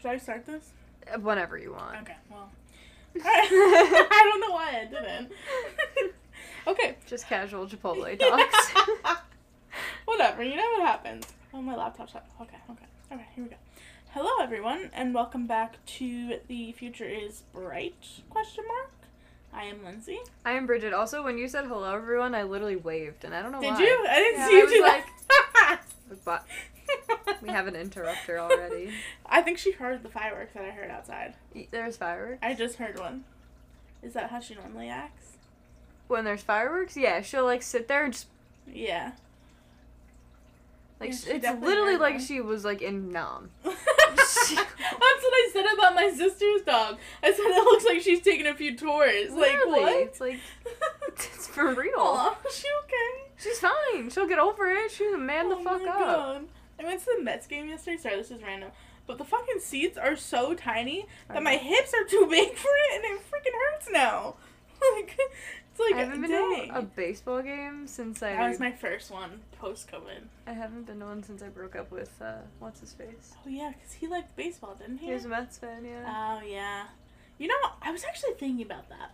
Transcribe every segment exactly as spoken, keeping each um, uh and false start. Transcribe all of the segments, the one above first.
Should I start this? Whenever you want. Okay, well. I, I don't know why I didn't. Okay. Just casual Chipotle talks. Whatever, you know what happens. Oh, my laptop's up. Okay, okay. Okay, here we go. Hello, everyone, and welcome back to The Future is Bright, question mark. I am Lindsay. I am Bridget. Also, when you said hello, everyone, I literally waved, and I don't know why. Did you? I didn't yeah, see you do like, that. But we have an interrupter already. I think she heard the fireworks that I heard outside. There's fireworks? I just heard one. Is that how she normally acts? When there's fireworks? Yeah, she'll, like, sit there and just... Yeah. Like, yeah, it's literally like she was, like, in Nam. She... That's what I said about my sister's dog. I said it looks like she's taking a few tours. Literally. Like, what? It's like, it's for real. Aw, is she okay? She's fine. She'll get over it. She's a man oh the fuck my up. God. I went to the Mets game yesterday. Sorry, this is random. But the fucking seats are so tiny that my hips are too big for it, and it freaking hurts now. Like, it's like I haven't a been to a baseball game since I... That was my first one post-COVID. I haven't been to one since I broke up with, uh, what's-his-face. Oh, yeah, because he liked baseball, didn't he? He was a Mets fan, yeah. Oh, yeah. You know, I was actually thinking about that.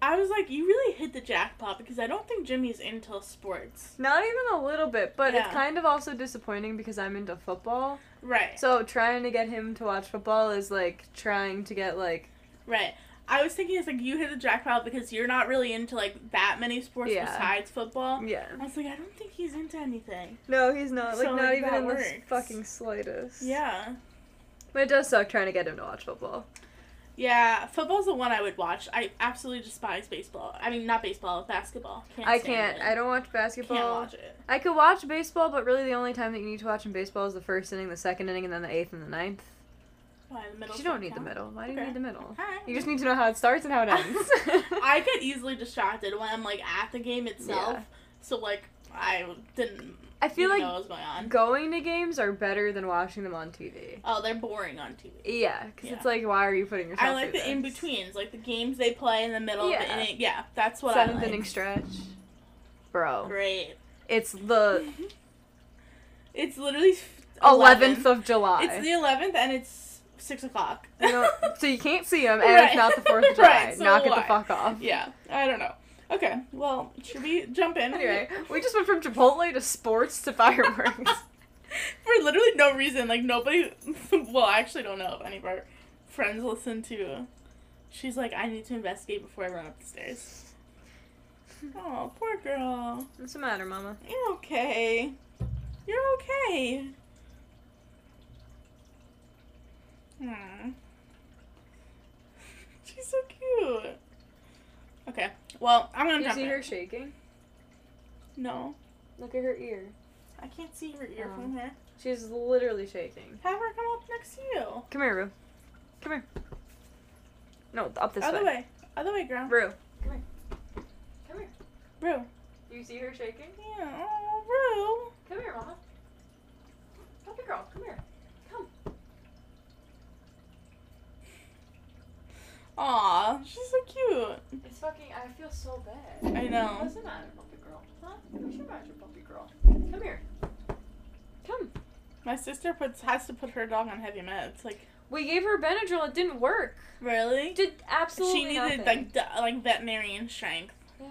I was like, you really hit the jackpot, because I don't think Jimmy's into sports. Not even a little bit, but yeah. It's kind of also disappointing because I'm into football. Right. So trying to get him to watch football is, like, trying to get, like... Right. I was thinking, it's like, you hit the jackpot because you're not really into, like, that many sports yeah. besides football. Yeah. I was like, I don't think he's into anything. No, he's not. Like, so, not like, even in works. The fucking slightest. Yeah. But it does suck trying to get him to watch football. Yeah, football's the one I would watch. I absolutely despise baseball. I mean, not baseball, basketball. Can't I can't. It. I don't watch basketball. Can't watch it. I could watch baseball, but really the only time that you need to watch in baseball is the first inning, the second inning, and then the eighth and the ninth. Why, the middle? You don't need count? The middle. Why okay. do you need the middle? Hi. You just need to know how it starts and how it ends. I get easily distracted when I'm, like, at the game itself. Yeah. So, like, I didn't I feel like know what was going on. Going to games are better than watching them on T V. Oh, they're boring on T V. Yeah, because yeah. it's like, why are you putting yourself I like the this? In-betweens, like the games they play in the middle yeah. of the inning. Yeah, that's what Seventh I like. Seventh inning stretch. Bro. Great. It's the... It's literally... eleventh of July. It's the eleventh, and it's... Six o'clock. You know, so you can't see them, and right. it's not the fourth of July. Right, so knock it the fuck off. Yeah, I don't know. Okay, well, should we jump in? Anyway, we just went from Chipotle to sports to fireworks. For literally no reason. Like, nobody... Well, I actually don't know if any of our friends listen to... She's like, I need to investigate before I run up the stairs. Oh, poor girl. What's the matter, Mama? You're okay. You're okay. Hmm. She's so cute. Okay. Well, I'm gonna. Do you see in. Her shaking? No. Look at her ear. I can't see her ear um, from here. She's literally shaking. Have her come up next to you. Come here, Rue. Come here. No, up this way. Other way. way. Other way, girl. Rue. Come here. Come here. Rue. Do you see her shaking? Yeah. Oh, Rue. Come here, Mama. Puppy girl. Come here. Aw, she's so cute. It's fucking, I feel so bad. I know. What's the matter, puppy girl? Huh? What's the matter, puppy girl? Come here. Come. My sister puts has to put her dog on heavy meds. Like, we gave her Benadryl. It didn't work. Really? Did absolutely She needed, nothing. like, like veterinarian strength. Yeah.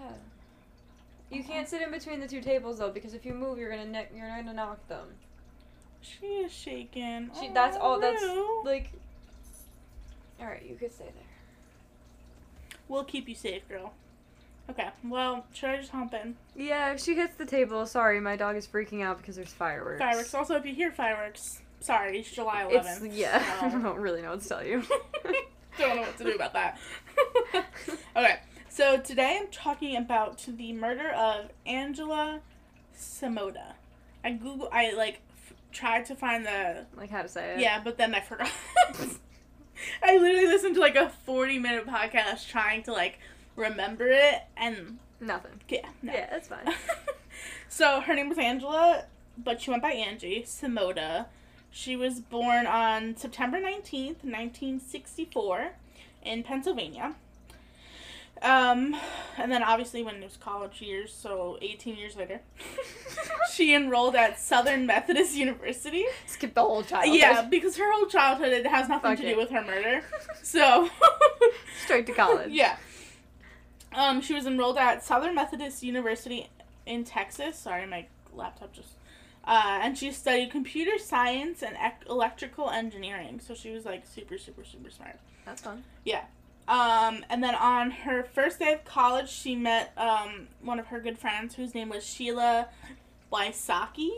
You uh-huh. can't sit in between the two tables, though, because if you move, you're gonna, ne- you're gonna knock them. She is shaking. She, oh, that's all, that's, like, alright, you could stay there. We'll keep you safe, girl. Okay, well, should I just hump in? Yeah, if she hits the table, sorry, my dog is freaking out because there's fireworks. Fireworks. Also, if you hear fireworks, sorry, it's July eleventh. It's, yeah, I um, don't really know what to tell you. Don't know what to do about that. Okay, so today I'm talking about the murder of Angela Samota. I Google, I, like, f- tried to find the... Like, how to say it. Yeah, but then I forgot. I literally listened to, like, a forty-minute podcast trying to, like, remember it, and... Nothing. Yeah. No. Yeah, that's fine. So, her name was Angela, but she went by Angie Samota. She was born on September nineteenth, nineteen sixty-four, in Pennsylvania. Um, and then obviously when it was college years, so eighteen years later, she enrolled at Southern Methodist University. Skip the whole childhood. Yeah, because her whole childhood, it has nothing Fuck to it. do with her murder. So. Straight to college. Yeah. Um, she was enrolled at Southern Methodist University in Texas. Sorry, my laptop just... Uh, and she studied computer science and e- electrical engineering. So she was, like, super, super, super smart. That's fun. Yeah. Um, and then on her first day of college, she met um, one of her good friends whose name was Sheila Wysocki.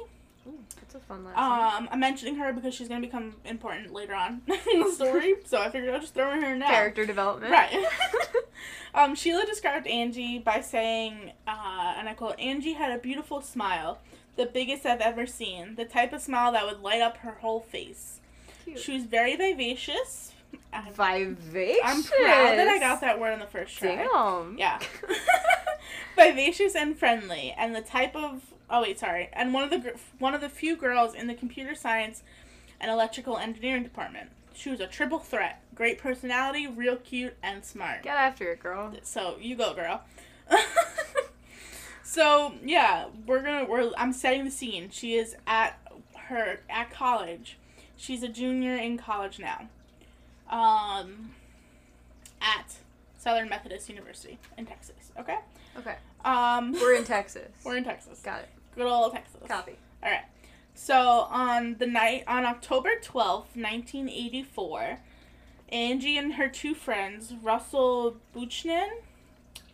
Ooh, that's a fun last name. Um, I'm mentioning her because she's going to become important later on in the story. So I figured I'll just throw her in here now. Character development. Right. um, Sheila described Angie by saying, uh, and I quote, "Angie had a beautiful smile. The biggest I've ever seen. The type of smile that would light up her whole face." Cute. She was very vivacious. I'm, vivacious? I'm proud that I got that word on the first try. Damn. Yeah. Vivacious and friendly. And the type of... Oh, wait, sorry. And one of the one of the few girls in the computer science and electrical engineering department. She was a triple threat. Great personality, real cute, and smart. Get after it, girl. So, you go, girl. So yeah, we're gonna we're I'm setting the scene. She is at her at college. She's a junior in college now, um, at Southern Methodist University in Texas. Okay. Okay. Um, we're in Texas. We're in Texas. Got it. Good old Texas. Copy. All right. So on the night on October twelfth, nineteen eighty-four, Angie and her two friends Russell Buchnan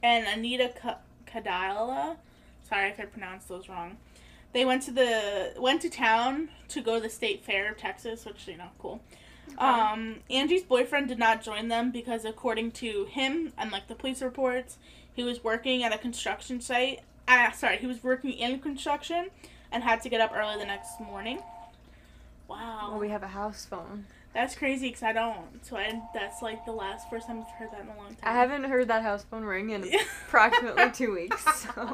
and Anita K- Kadala. Sorry if I pronounced those wrong. They went to the went to town to go to the State Fair of Texas, which, you know, cool. Okay. Um, Angie's boyfriend did not join them because, according to him and like the police reports, he was working at a construction site. Ah, sorry, he was working in construction and had to get up early the next morning. Wow. Well, we have a house phone. That's crazy because I don't. So I, that's like the last first time I've heard that in a long time. I haven't heard that house phone ring in approximately two weeks. So. You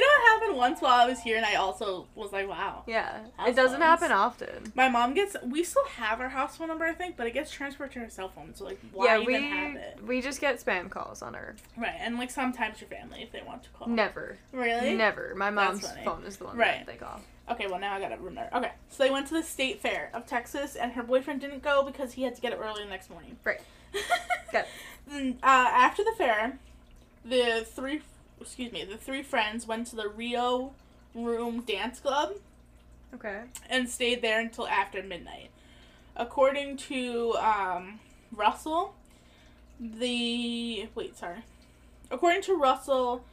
know what happened once while I was here, and I also was like, wow. Yeah. It doesn't phones. happen often. My mom gets, we still have our house phone number, I think, but it gets transferred to her cell phone. So, like, why yeah, we, even have it? We just get spam calls on her. Right. And, like, sometimes your family if they want to call. Never. Really? Never. My mom's phone is the one right. that they call. Okay, well, now I gotta remember. Okay, so they went to the State Fair of Texas, and her boyfriend didn't go because he had to get up early the next morning. Right. Got it. Uh, after the fair, the three, excuse me, the three friends went to the Rio Room Dance Club. Okay. And stayed there until after midnight. According to um, Russell, the, wait, sorry. According to Russell...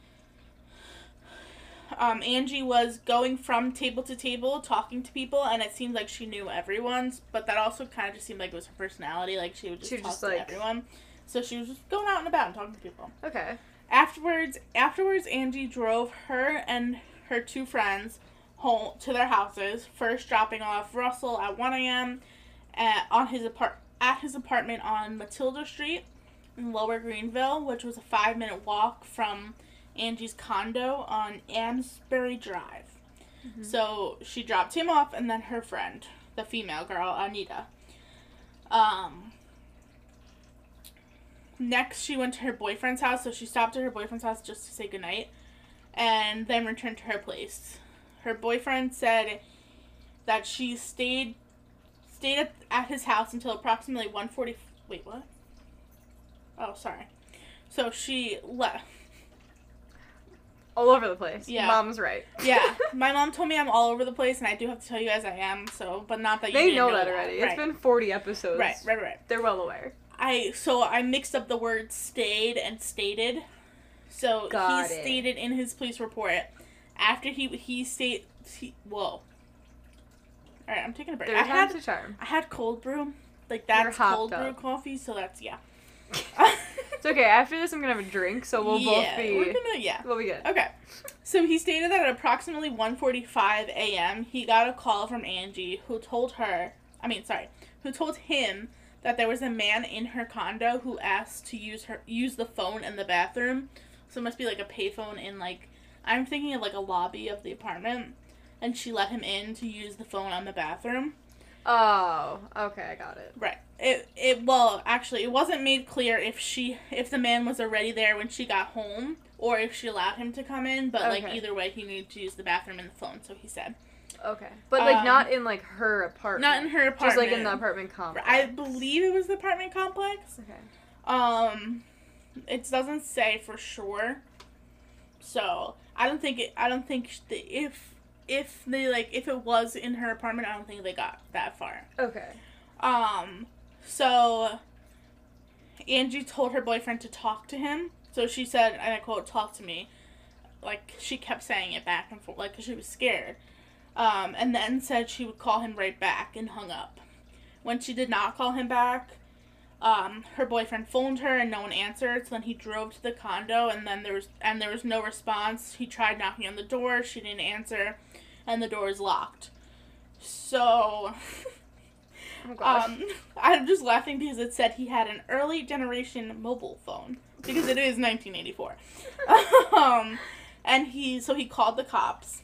Um, Angie was going from table to table, talking to people, and it seemed like she knew everyone's, but that also kind of just seemed like it was her personality, like she would just she talk just, to like... everyone. So she was just going out and about and talking to people. Okay. Afterwards, afterwards, Angie drove her and her two friends home to their houses, first dropping off Russell at one a.m. at, on his apart- at his apartment on Matilda Street in Lower Greenville, which was a five-minute walk from... Angie's condo on Amesbury Drive. Mm-hmm. So she dropped him off, and then her friend, the female girl, Anita. Um, next, she went to her boyfriend's house, so she stopped at her boyfriend's house just to say goodnight, and then returned to her place. Her boyfriend said that she stayed stayed at, at his house until approximately one forty... Wait, what? Oh, sorry. So she left... All over the place. Yeah. Mom's right. Yeah. My mom told me I'm all over the place, and I do have to tell you as I am, so, but not that you They know, know that already. That. It's right. been forty episodes. Right, right, right. They're well aware. I, so I mixed up the words stayed and stated. So Got he it. stated in his police report, after he, he stayed, he, whoa. Alright, I'm taking a break. Third I had, time's a charm. I had cold brew. Like, that's cold up. brew coffee, so that's, yeah. It's okay. After this, I'm gonna have a drink, so we'll yeah, both be. We're gonna, yeah, we'll be good. Okay. So he stated that at approximately one forty-five a.m., he got a call from Angie, who told her, I mean, sorry, who told him that there was a man in her condo who asked to use her use the phone in the bathroom. So it must be like a payphone in like I'm thinking of like a lobby of the apartment, and she let him in to use the phone on the bathroom. Oh, okay, I got it. Right. It it well actually it wasn't made clear if she if the man was already there when she got home or if she allowed him to come in, but okay. like either way he needed to use the bathroom and the phone, so he said. Okay, but like um, not in like her apartment. Not in her apartment. Just like in the apartment complex. I believe it was the apartment complex. Okay. Um, it doesn't say for sure, so I don't think it, I don't think the, if if they like if it was in her apartment, I don't think they got that far. Okay. Um. So, Angie told her boyfriend to talk to him. So she said, and I quote, "Talk to me." Like, she kept saying it back and forth, like, because she was scared. Um, and then said she would call him right back and hung up. When she did not call him back, um, her boyfriend phoned her and no one answered. So then he drove to the condo, and then there was and there was no response. He tried knocking on the door. She didn't answer, and the door is locked. So... Oh, gosh. Um, I'm just laughing because it said he had an early generation mobile phone because it is nineteen eighty-four. um, and he, so he called the cops.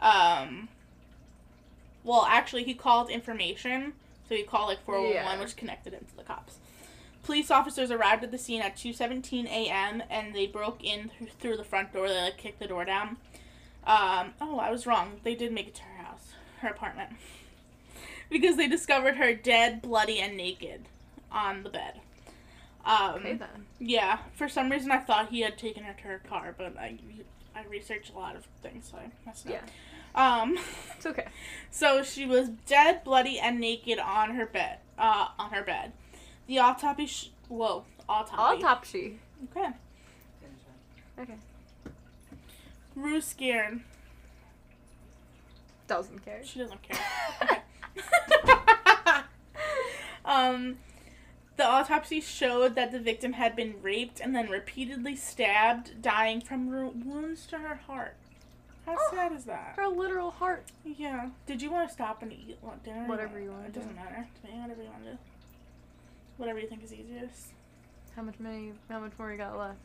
Um, well, actually he called information. So he called like four one one, yeah. which connected him to the cops. Police officers arrived at the scene at two seventeen a.m. and they broke in th- through the front door. They like kicked the door down. Um, oh, I was wrong. They did make it to her house, her apartment. Because they discovered her dead, bloody, and naked on the bed. Um, okay, then. Yeah. For some reason, I thought he had taken her to her car, but I I researched a lot of things, so I messed yeah. up. Um, it's okay. So she was dead, bloody, and naked on her bed. Uh, on her bed. The autopsy... Sh- Whoa. Autopsy. Autopsy. Okay. Okay. Rue's scared. Doesn't care. She doesn't care. Okay. um, the autopsy showed that the victim had been raped and then repeatedly stabbed, dying from ru- wounds to her heart. How oh, sad is that? Her literal heart. Yeah. Did you want to stop and eat dinner? Whatever you want. It doesn't matter to me. Whatever you want to do. Whatever you think is easiest. How much money? How much more you got left?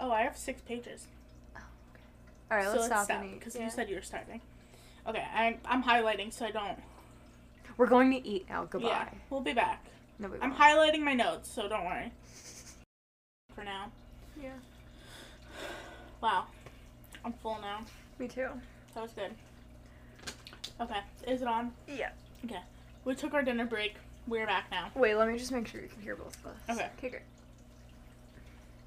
Oh, I have six pages. Oh, okay. All right, so let's, let's stop, stop and eat. Because yeah. you said you were starving. Okay, I, I'm highlighting so I don't. We're going to eat now. Goodbye. Yeah, we'll be back. No, we won't. I'm highlighting my notes, so don't worry. For now. Yeah. Wow. I'm full now. Me too. That was good. Okay. Is it on? Yeah. Okay. We took our dinner break. We're back now. Wait, let me just make sure you can hear both of us. Okay. Okay, great.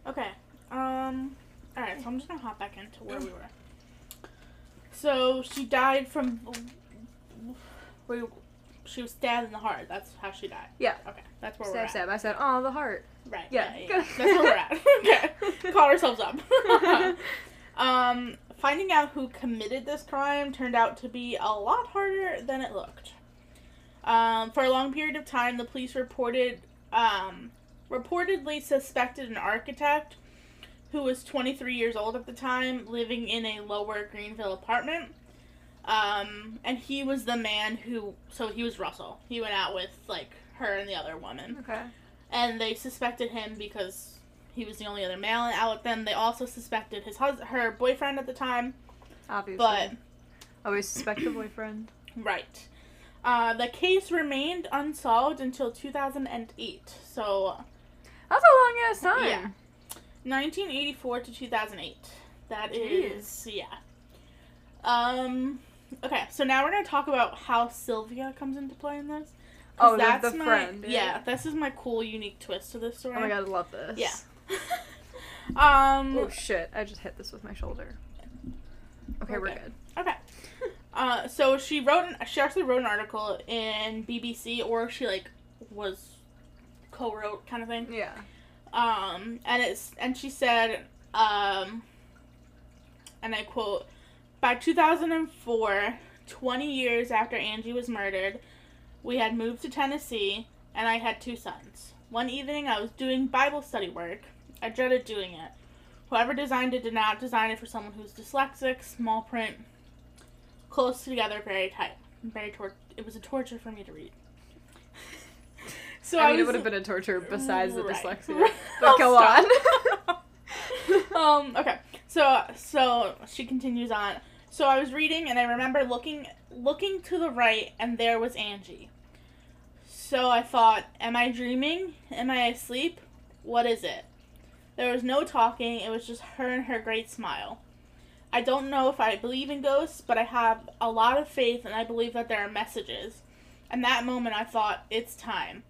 Okay. Um, alright, so I'm just gonna hop back into where we were. So, she died from... Wait, she was stabbed in the heart. That's how she died. Yeah. Okay. That's where stab, we're at. Stab. I said, oh, the heart. Right. Yeah. yeah, yeah. That's where we're at. Okay. Call ourselves up. um, finding out who committed this crime turned out to be a lot harder than it looked. Um, for a long period of time, the police reported, um, reportedly suspected an architect who was twenty-three years old at the time, living in a Lower Greenville apartment. Um, and he was the man who, so he was Russell. He went out with, like, her and the other woman. Okay. And they suspected him because he was the only other male out with them. They also suspected his hus- her boyfriend at the time. Obviously. But. Always suspect the boyfriend. Right. Uh, the case remained unsolved until two thousand eight, so. That's a long-ass time. Yeah. nineteen eighty-four to two thousand eight. That Jeez. Is, yeah. Um... Okay, so now we're going to talk about how Sylvia comes into play in this. Oh, that's the my, friend. Yeah. yeah, this is my cool, unique twist to this story. Oh my god, I love this. Yeah. um, oh shit, I just hit this with my shoulder. Okay, okay. We're good. Okay. uh, so she wrote, an, she actually wrote an article in B B C, or she, like, was co-wrote kind of thing. Yeah. Um, and it's, and she said, um, and I quote, by two thousand four, twenty years after Angie was murdered, we had moved to Tennessee, and I had two sons. One evening, I was doing Bible study work. I dreaded doing it. Whoever designed it did not design it for someone who's dyslexic, small print, close together, very tight. Very tor- It was a torture for me to read. so I mean, I was, it would have been a torture besides right, the dyslexia, right. but go on. um, okay, so so she continues on. So I was reading, and I remember looking looking to the right, and there was Angie. So So I thought, am I dreaming? Am I asleep? What is it? There was no talking, it was just her and her great smile. I don't know if I believe in ghosts, but I have a lot of faith and I believe that there are messages. And that moment I thought, it's time.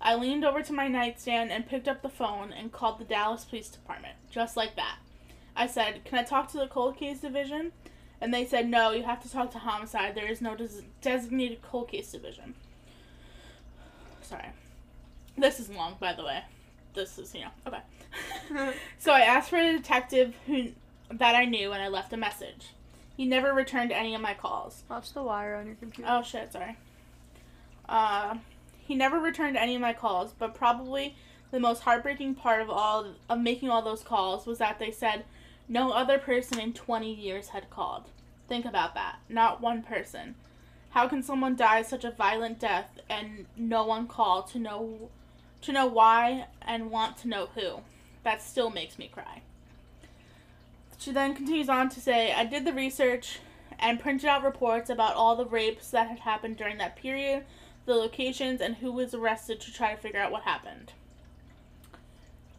I leaned over to my nightstand and picked up the phone and called the Dallas Police Department, just like that. I said, can I talk to the Cold Case Division? And they said, no, you have to talk to Homicide. There is no des- designated Cold Case Division. Sorry. This is long, by the way. This is, you know, okay. So I asked for a detective who that I knew, and I left a message. He never returned any of my calls. Watch the wire on your computer. Oh, shit, sorry. Uh, he never returned any of my calls, but probably the most heartbreaking part of all of making all those calls was that they said no other person in twenty years had called. Think about that. Not one person. How can someone die such a violent death and no one call to know... to know why and want to know who? That still makes me cry. She then continues on to say, I did the research and printed out reports about all the rapes that had happened during that period, the locations, and who was arrested to try to figure out what happened.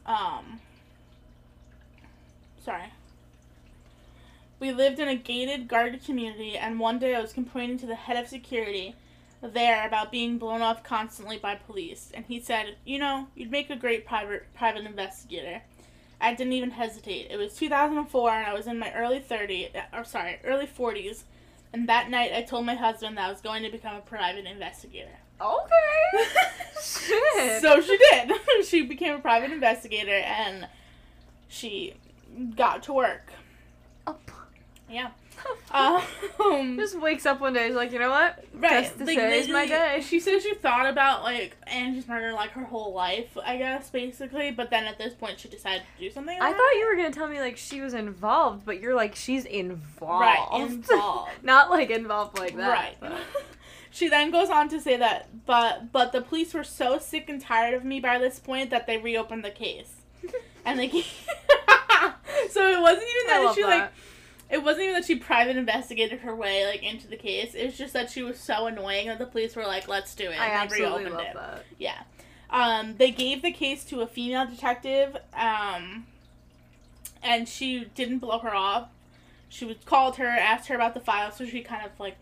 Um, sorry. We lived in a gated, guarded community, and one day I was complaining to the head of security there about being blown off constantly by police, and he said, you know, you'd make a great private private investigator. I didn't even hesitate. It was two thousand four, and I was in my early thirties, or sorry, early forties, and that night I told my husband that I was going to become a private investigator. Okay. Shit. So she did. She became a private investigator, and she got to work. Up. Yeah. um, Just wakes up one day, is like, you know what? Right. Just like, today is my day. She says she thought about, like, Angie's murder, like, her whole life, I guess, basically. But then at this point, she decided to do something about it. I thought you were going to tell me, like, she was involved, but you're like, she's involved. Right, involved. Not, like, involved like that. Right. But. She then goes on to say that, but, but the police were so sick and tired of me by this point that they reopened the case. And they keep... So it wasn't even that she, that. like... It wasn't even that she private investigated her way, like, into the case. It was just that she was so annoying that the police were like, let's do it. I and absolutely love it. that. Yeah. Um, they gave the case to a female detective, um, and she didn't blow her off. She was, called her, asked her about the file, so she kind of, like,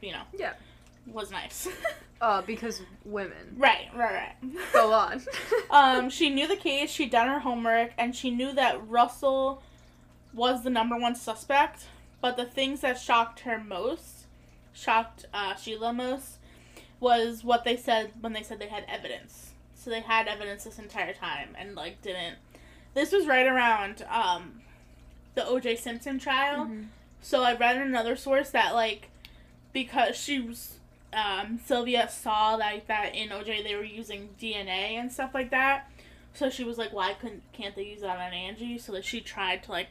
you know. Yeah. Was nice. uh, because women. Right, right, right. Go on. um, she knew the case, she'd done her homework, and she knew that Russell... was the number one suspect, but the things that shocked her most, shocked uh, Sheila most, was what they said when they said they had evidence. So they had evidence this entire time and, like, didn't. This was right around um, the O J Simpson trial. Mm-hmm. So I read another source that, like, because she was, um, Sylvia saw, like, that in O J they were using D N A and stuff like that. So she was like, why couldn't can't they use that on Angie? So that she tried to, like,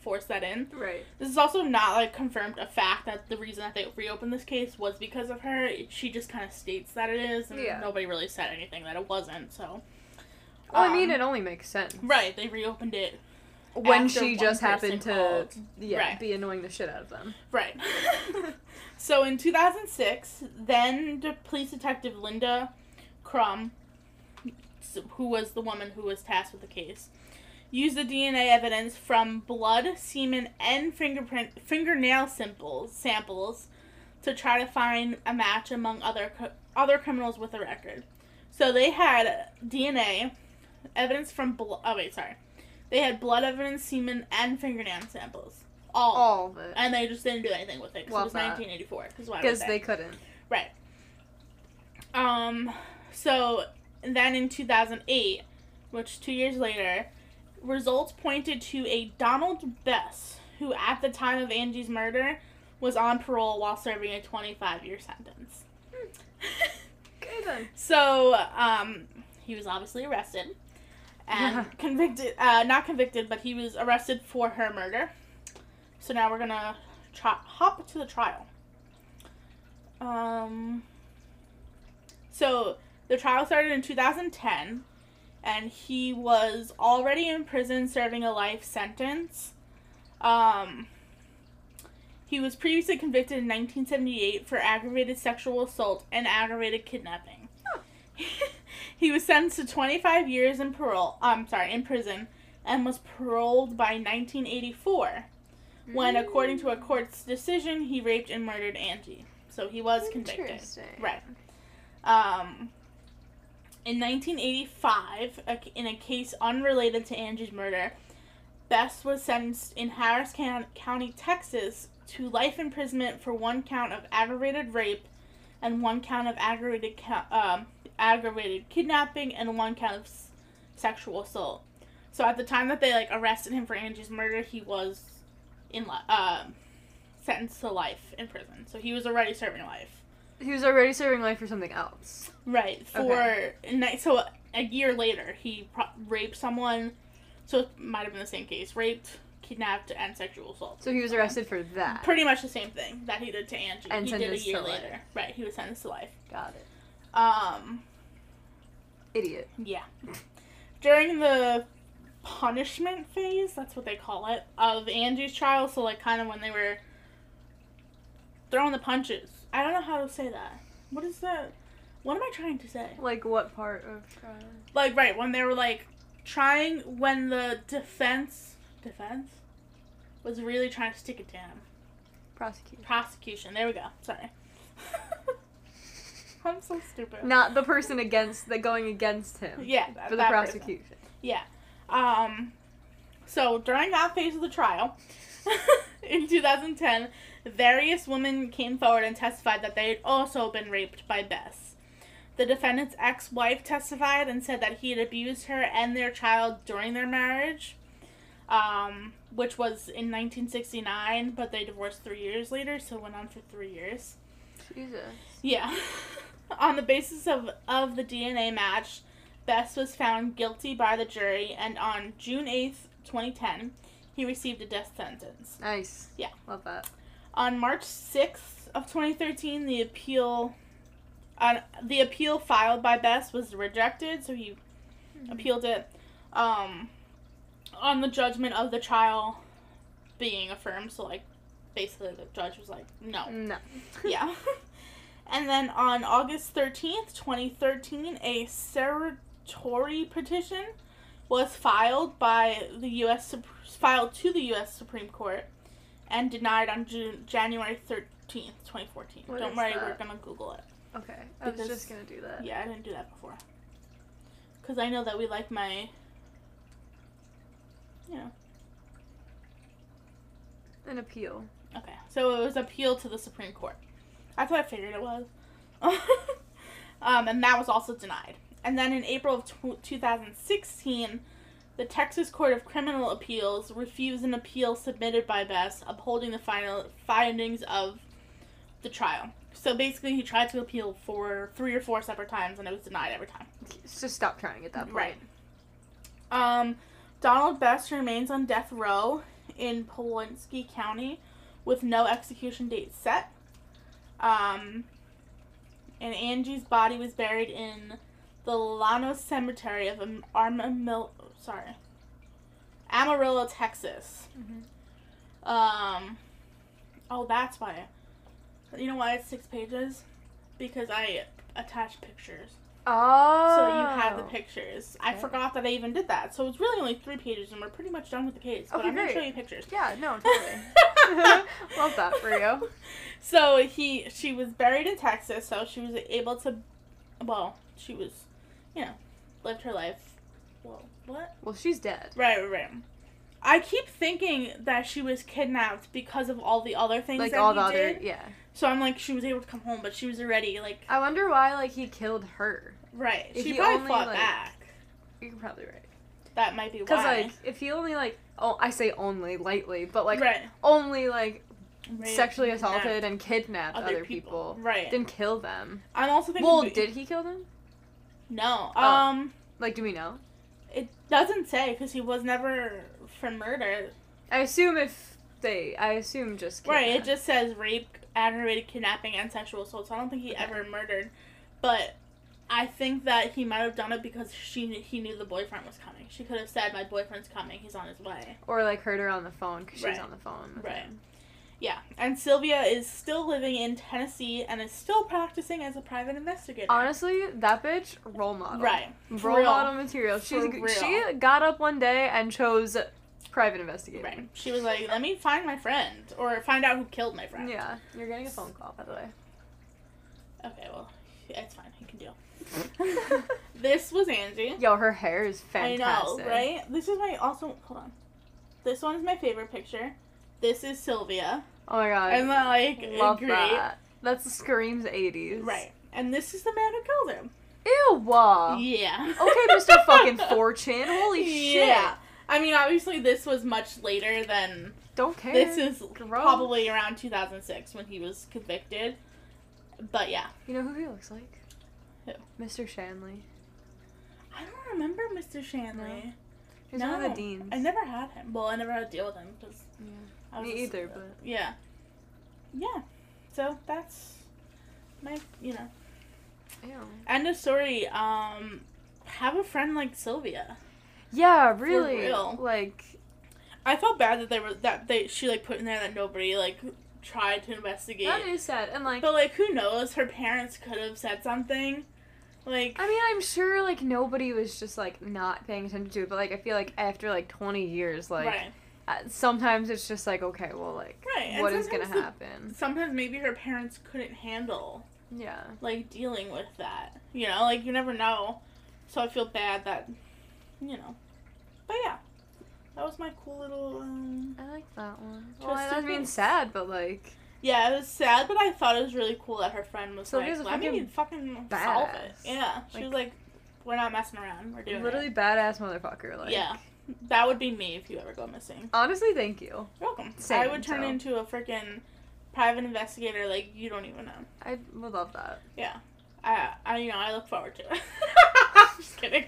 force that in. Right. This is also not, like, confirmed a fact that the reason that they reopened this case was because of her. She just kind of states that it is, and yeah. Nobody really said anything that it wasn't, so. Well, um, I mean, it only makes sense. Right, they reopened it when she just happened to called. yeah right. be annoying the shit out of them. Right. So in two thousand six, then the police detective Linda Crum, who was the woman who was tasked with the case, used the D N A evidence from blood, semen, and fingerprint fingernail samples, samples to try to find a match among other other criminals with a record. So they had D N A evidence from blood. Oh wait, sorry. They had blood evidence, semen, and fingernail samples. All, all of it. And they just didn't do anything with it because it was that. nineteen eighty-four. Because why? Because they couldn't. Right. Um. So then in two thousand eight, which two years later. Results pointed to a Donald Bess, who at the time of Angie's murder was on parole while serving a twenty-five year sentence. Hmm. Okay, then. So, um, he was obviously arrested and yeah. convicted, uh, not convicted, but he was arrested for her murder. So now we're gonna tra- hop to the trial. Um, so the trial started in two thousand ten. And he was already in prison serving a life sentence. Um, he was previously convicted in nineteen seventy-eight for aggravated sexual assault and aggravated kidnapping. Oh. He was sentenced to twenty-five years in parole. I'm sorry, in prison, and was paroled by nineteen eighty-four, when, according to a court's decision, he raped and murdered Angie. So he was convicted. Right. Um, in nineteen eighty-five, in a case unrelated to Angie's murder, Bess was sentenced in Harris County, Texas, to life imprisonment for one count of aggravated rape, and one count of aggravated um, aggravated kidnapping, and one count of s- sexual assault. So at the time that they like arrested him for Angie's murder, he was in li- uh, sentenced to life in prison. So he was already serving life. He was already serving life for something else. Right. For okay. So a year later, he pro- raped someone. So it might have been the same case: raped, kidnapped, and sexual assault. So he was arrested for that. Pretty much the same thing that he did to Angie. And he did a year later. Life. Right. He was sentenced to life. Got it. Um. Idiot. Yeah. During the punishment phase, that's what they call it, of Angie's trial, so like kind of when they were throwing the punches. I don't know how to say that. What is that? What am I trying to say? Like what part of trial? Like right when they were like trying when the defense defense was really trying to stick it to him. Prosecution. Prosecution. There we go. Sorry. I'm so stupid. Not the person against the going against him. Yeah, that, for the prosecution. Person. Yeah. Um, so during that phase of the trial, in two thousand ten, various women came forward and testified that they had also been raped by Bess. The defendant's ex-wife testified and said that he had abused her and their child during their marriage, um, which was in nineteen sixty-nine, but they divorced three years later, so it went on for three years. Jesus. Yeah. On the basis of, of the D N A match, Bess was found guilty by the jury, and on June eighth, twenty ten, he received a death sentence. Nice. Yeah. Love that. On March sixth of twenty thirteen, the appeal uh, the appeal filed by Bess was rejected, so he mm-hmm. appealed it um, on the judgment of the trial being affirmed. So, like, basically the judge was like, no. No. Yeah. And then on August thirteenth, twenty thirteen, a certiorari petition was filed by the U S filed to the U S Supreme Court and denied on June, January thirteenth, twenty fourteen. What Don't worry, that? We're gonna Google it. Okay, I because, was just gonna do that. Yeah, I didn't do that before because I know that we like my, you know, an appeal. Okay, so it was appeal to the Supreme Court. That's what I figured it was. um, and that was also denied. And then in April of t- two thousand sixteen, the Texas Court of Criminal Appeals refused an appeal submitted by Bess, upholding the final findings of the trial. So basically, he tried to appeal for three or four separate times, and it was denied every time. Just stop trying at that point. Right. Um, Donald Bess remains on death row in Polunsky County with no execution date set. Um, and Angie's body was buried in the Llano Cemetery of Am- Amarillo, sorry, Amarillo, Texas. Mm-hmm. Um, oh, that's why. You know why it's six pages? Because I attached pictures. Oh. So you have the pictures. Okay. I forgot that I even did that. So it's really only three pages, and we're pretty much done with the case. But okay, I'm going to show you pictures. Yeah, no, totally. Love that for you. So he, she was buried in Texas, so she was able to, well, she was, you know, lived her life. Well, what? Well, she's dead. Right, right, right. I keep thinking that she was kidnapped because of all the other things like that all he the other, did. Yeah. So I'm like, she was able to come home, but she was already, like... I wonder why, like, he killed her. Right. If she probably only, fought like, back. You're probably right. That might be why. Because, like, if he only, like... Oh, I say only lightly, but, like, right. only, like... Right. Sexually assaulted yeah. and kidnapped other, other people. people. Right. Didn't kill them. I'm also thinking... Well, did he kill them? No. Oh. Um... Like, do we know? It doesn't say, because he was never for murder. I assume if they... I assume just kidnapped. Right, it just says rape, aggravated kidnapping, and sexual assault, so I don't think he okay. ever murdered. But I think that he might have done it because she he knew the boyfriend was coming. She could have said, my boyfriend's coming, he's on his way. Or, like, heard her on the phone, because right. she was on the phone. Right. Him. Yeah, and Sylvia is still living in Tennessee and is still practicing as a private investigator. Honestly, that bitch, role model. Right. Role real. model material. She's, she got up one day and chose private investigator. Right. She was like, let me find my friend, or find out who killed my friend. Yeah, you're getting a phone call, by the way. Okay, well, it's fine. You can deal. This was Angie. Yo, her hair is fantastic. I know, right? This is my, also, hold on. This one is my favorite picture. This is Sylvia. Oh my god. And that, like, love great. that. That's screams eighties. Right. And this is the man who killed him. Ew. Yeah. Okay, Mister fucking four chan. Holy yeah. shit. Yeah. I mean, obviously, this was much later than... Don't care. This is Gross. probably around two thousand six when he was convicted. But, yeah. You know who he looks like? Who? Mister Shanley. I don't remember Mister Shanley. No. He's no, one of the deans. I never had him. Well, I never had to deal with him. Cause yeah. Me either, but... Yeah. Yeah. So, that's my, you know. Ew. End of story. Um, have a friend like Sylvia. Yeah, really. For real. Like... I felt bad that they were, that they, she, like, put in there that nobody, like... tried to investigate. That is sad, and like, but like, who knows? Her parents could have said something. Like, I mean, I'm sure like nobody was just like not paying attention to it, but like, I feel like after like twenty years, like, right. uh, sometimes it's just like, okay, well, like, right. what is gonna the, happen? Sometimes maybe her parents couldn't handle, yeah, like dealing with that. You know, like you never know. So I feel bad that, you know, but yeah. That was my cool little, um... I like that one. Well, I doesn't mean sad, but, like... Yeah, it was sad, but I thought it was really cool that her friend was so like, let me fucking solve it. Yeah. Like, she was like, we're not messing around. We're doing literally it. Literally badass motherfucker, like... Yeah. That would be me if you ever go missing. Honestly, thank you. You're welcome. Same, I would turn so. into a freaking private investigator, like, you don't even know. I would love that. Yeah. I, I you know, I look forward to it. I'm just kidding.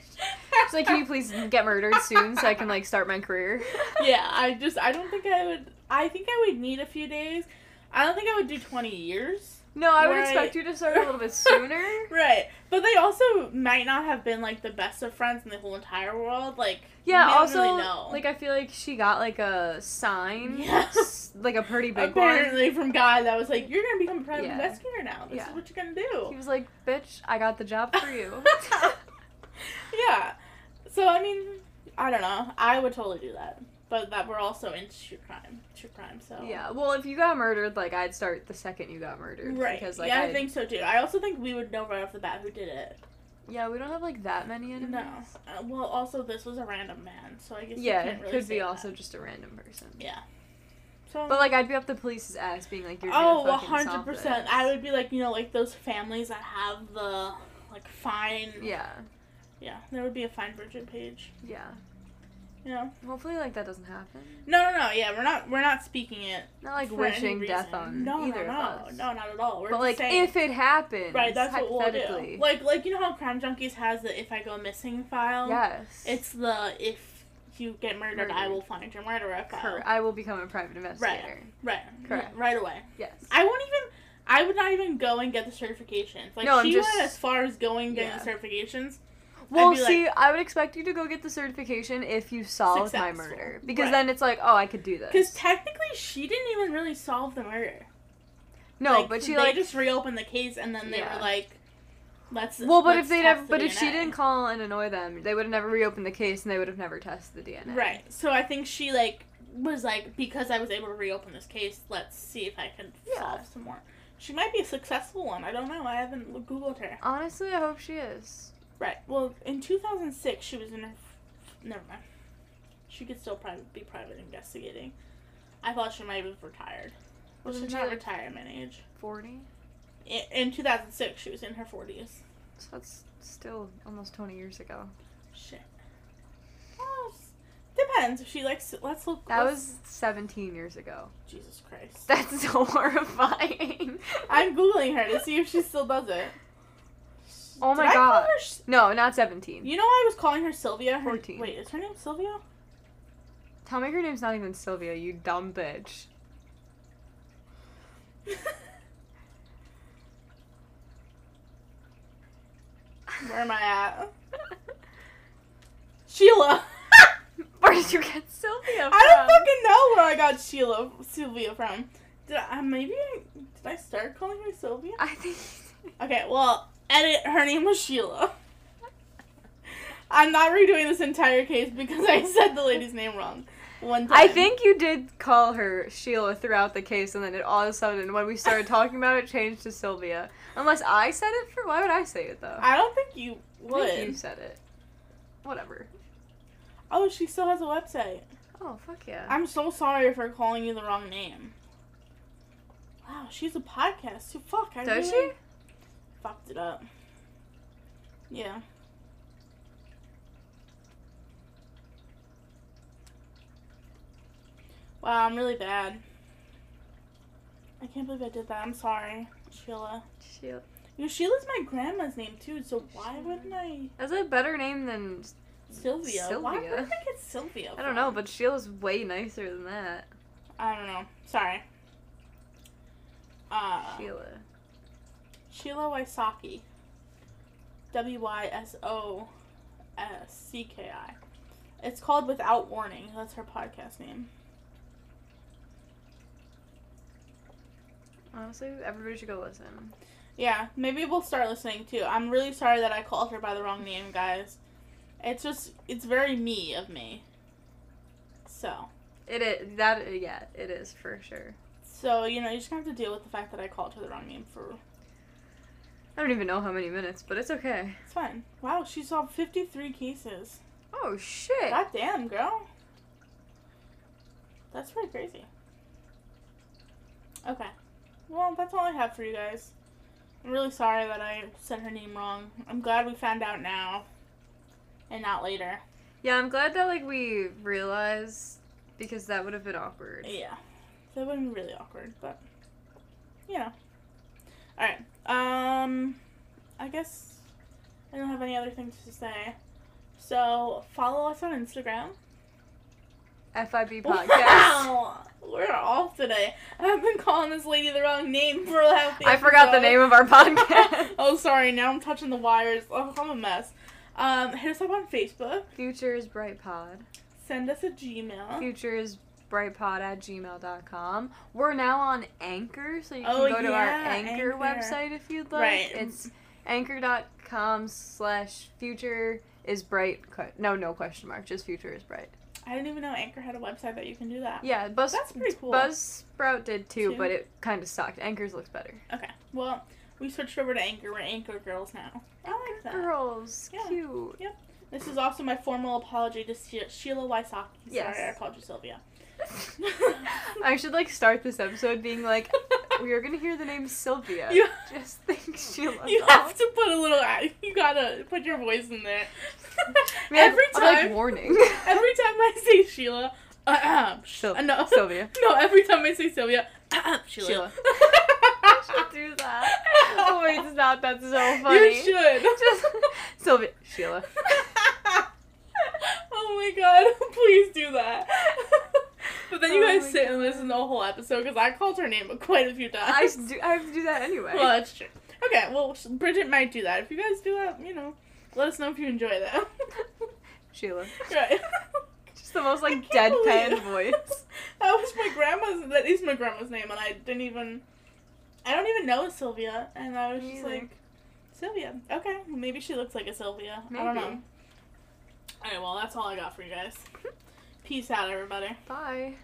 It's like, can you please get murdered soon so I can, like, start my career? Yeah, I just, I don't think I would, I think I would need a few days. I don't think I would do twenty years. No, I would expect I, you to start a little bit sooner. Right. But they also might not have been, like, the best of friends in the whole entire world. Like, yeah, also, really know. Like, I feel like she got, like, a sign. Yes. Like, a pretty big Apparently one. Apparently from God that was like, you're going to become a private yeah. investigator now. This yeah. is what you're going to do. He was like, bitch, I got the job for you. Yeah. So, I mean, I don't know. I would totally do that. But that we're also into true crime. True crime, so. Yeah, well, if you got murdered, like, I'd start the second you got murdered. Right. Because, like, yeah, I'd... I think so, too. I also think we would know right off the bat who did it. Yeah, we don't have, like, that many enemies. No. Uh, well, also, this was a random man, so I guess yeah, you can't really Yeah, it could be that. Also just a random person. Yeah. So. But, like, I'd be up the police's ass being, like, you're oh, gonna fucking solve this. one hundred percent. I would be, like, you know, like, those families that have the, like, fine. Yeah. Yeah, there would be a fine Bridget page. Yeah. You know? Hopefully, like, that doesn't happen. No, no, no, yeah, we're not, we're not speaking it. Not, like, wishing death on no, either no, no. of us. No, not at all. We're but, like, saying, if it happens, right, that's hypothetically. What we'll do. Like, like, you know how Crime Junkies has the If I Go Missing file? Yes. It's the If you get murdered, murdered. I will find your murderer file. Correct. I will become a private investigator. Right, right. Correct. Yeah, right away. Yes. I won't even, I would not even go and get the certifications. Like, no, she just, went as far as going and getting yeah. the certifications. Well, like, see, I would expect you to go get the certification if you solved successful. my murder. Because right. then it's like, oh, I could do this. Because technically, she didn't even really solve the murder. No, like, but she, they like... They just reopened the case, and then they yeah. were like, let's Well, but let's if they never, the but D N A. If she didn't call and annoy them, they would have never reopened the case, and they would have never tested the D N A. Right. So I think she, like, was like, because I was able to reopen this case, let's see if I can yeah. solve some more. She might be a successful one. I don't know. I haven't Googled her. Honestly, I hope she is. Right. Well, in two thousand six, she was in her... Never mind. She could still private, be private investigating. I thought she might have retired. Which Wasn't is not like retirement age. forty? In, in two thousand six, she was in her forties. So that's still almost twenty years ago. Shit. Well, depends. If she likes... Let's look... That let's, was seventeen years ago. Jesus Christ. That's so horrifying. I'm Googling her to see if she still does it. Oh my god. Sh- no, not seventeen. You know I was calling her Sylvia? Her, fourteen. Wait, is her name Sylvia? Tell me her name's not even Sylvia, you dumb bitch. Where am I at? Sheila! Where did you get Sylvia from? I don't fucking know where I got Sheila, Sylvia from. Did I, maybe I, did I start calling her Sylvia? I think you did. Okay, well, edit, her name was Sheila. I'm not redoing this entire case because I said the lady's name wrong one time. I think you did call her Sheila throughout the case, and then it all of a sudden, when we started talking about it, changed to Sylvia. Unless I said it for... Why would I say it, though? I don't think you would. I think you said it. Whatever. Oh, she still has a website. Oh, fuck yeah. I'm so sorry for calling you the wrong name. Wow, she's a podcast too. Fuck, I Does really she? Fucked it up. Yeah. Wow, I'm really bad. I can't believe I did that. I'm sorry, Sheila. Sheila. You know, Sheila's my grandma's name too, so why Sheila. wouldn't I? That's a better name than Sylvia. Sylvia. Why would I get Sylvia? From? I don't know, but Sheila's way nicer than that. I don't know. Sorry. Uh, Sheila. Sheila Wysocki. W Y S O S C K I. It's called Without Warning. That's her podcast name. Honestly, everybody should go listen. Yeah, maybe we'll start listening, too. I'm really sorry that I called her by the wrong name, guys. It's just, it's very me of me. So. It is, that, yeah, it is for sure. So, you know, you're just gonna have to deal with the fact that I called her the wrong name for... I don't even know how many minutes, but it's okay. It's fine. Wow, she solved fifty-three cases. Oh, shit. God damn, girl. That's pretty crazy. Okay. Well, that's all I have for you guys. I'm really sorry that I said her name wrong. I'm glad we found out now. And not later. Yeah, I'm glad that, like, we realized, because that would have been awkward. Yeah. That would have been really awkward, but, you know. Alright, um, I guess I don't have any other things to say. So, follow us on Instagram. F I B Podcast. Wow! We're off today. I've been calling this lady the wrong name for half the episode. I forgot the name of our podcast. Oh, sorry. Now I'm touching the wires. Oh, I'm a mess. Um, hit us up on Facebook. Future is Bright Pod. Send us a Gmail. Future is brightpod at gmail dot com. We're now on Anchor, so you can oh, go to yeah, our Anchor, Anchor website if you'd like. Right. It's anchor.com slash future is bright. No, no question mark. Just future is bright. I didn't even know Anchor had a website that you can do that. Yeah, Buzz, that's pretty cool. Buzzsprout did too, too, but it kind of sucked. Anchor's looks better. Okay, well, we switched over to Anchor. We're Anchor girls now. I like that. Girls, yeah. Cute. Yep. This is also my formal apology to she- Sheila Wysocki. Yes. Sorry, I called you Sylvia. I should, like, start this episode being like, we are going to hear the name Sylvia. You, just think Sheila. You have off. to put a little, you gotta put your voice in there. I mean, every I'm, time. I'm like, warning. Every time I say Sheila, uh-uh, Sil- uh, no. Sylvia. No, every time I say Sylvia, uh-uh, Sheila. Sheila. I should do that. Oh, wait, it's not, that's so funny. You should. Just, Sylvia, Sheila. Oh my god, please do that. But then you oh guys sit God. and listen to the whole episode, because I called her name quite a few times. I, do, I have to do that anyway. Well, that's true. Okay, well, Bridget might do that. If you guys do that, you know, let us know if you enjoy that. Sheila. Right. Just the most, like, deadpan voice. That was my grandma's, that is my grandma's name, and I didn't even, I don't even know Sylvia, and I was Me just either. like, Sylvia. Okay, maybe she looks like a Sylvia. Maybe. I don't know. Alright, well, that's all I got for you guys. Peace out, everybody. Bye.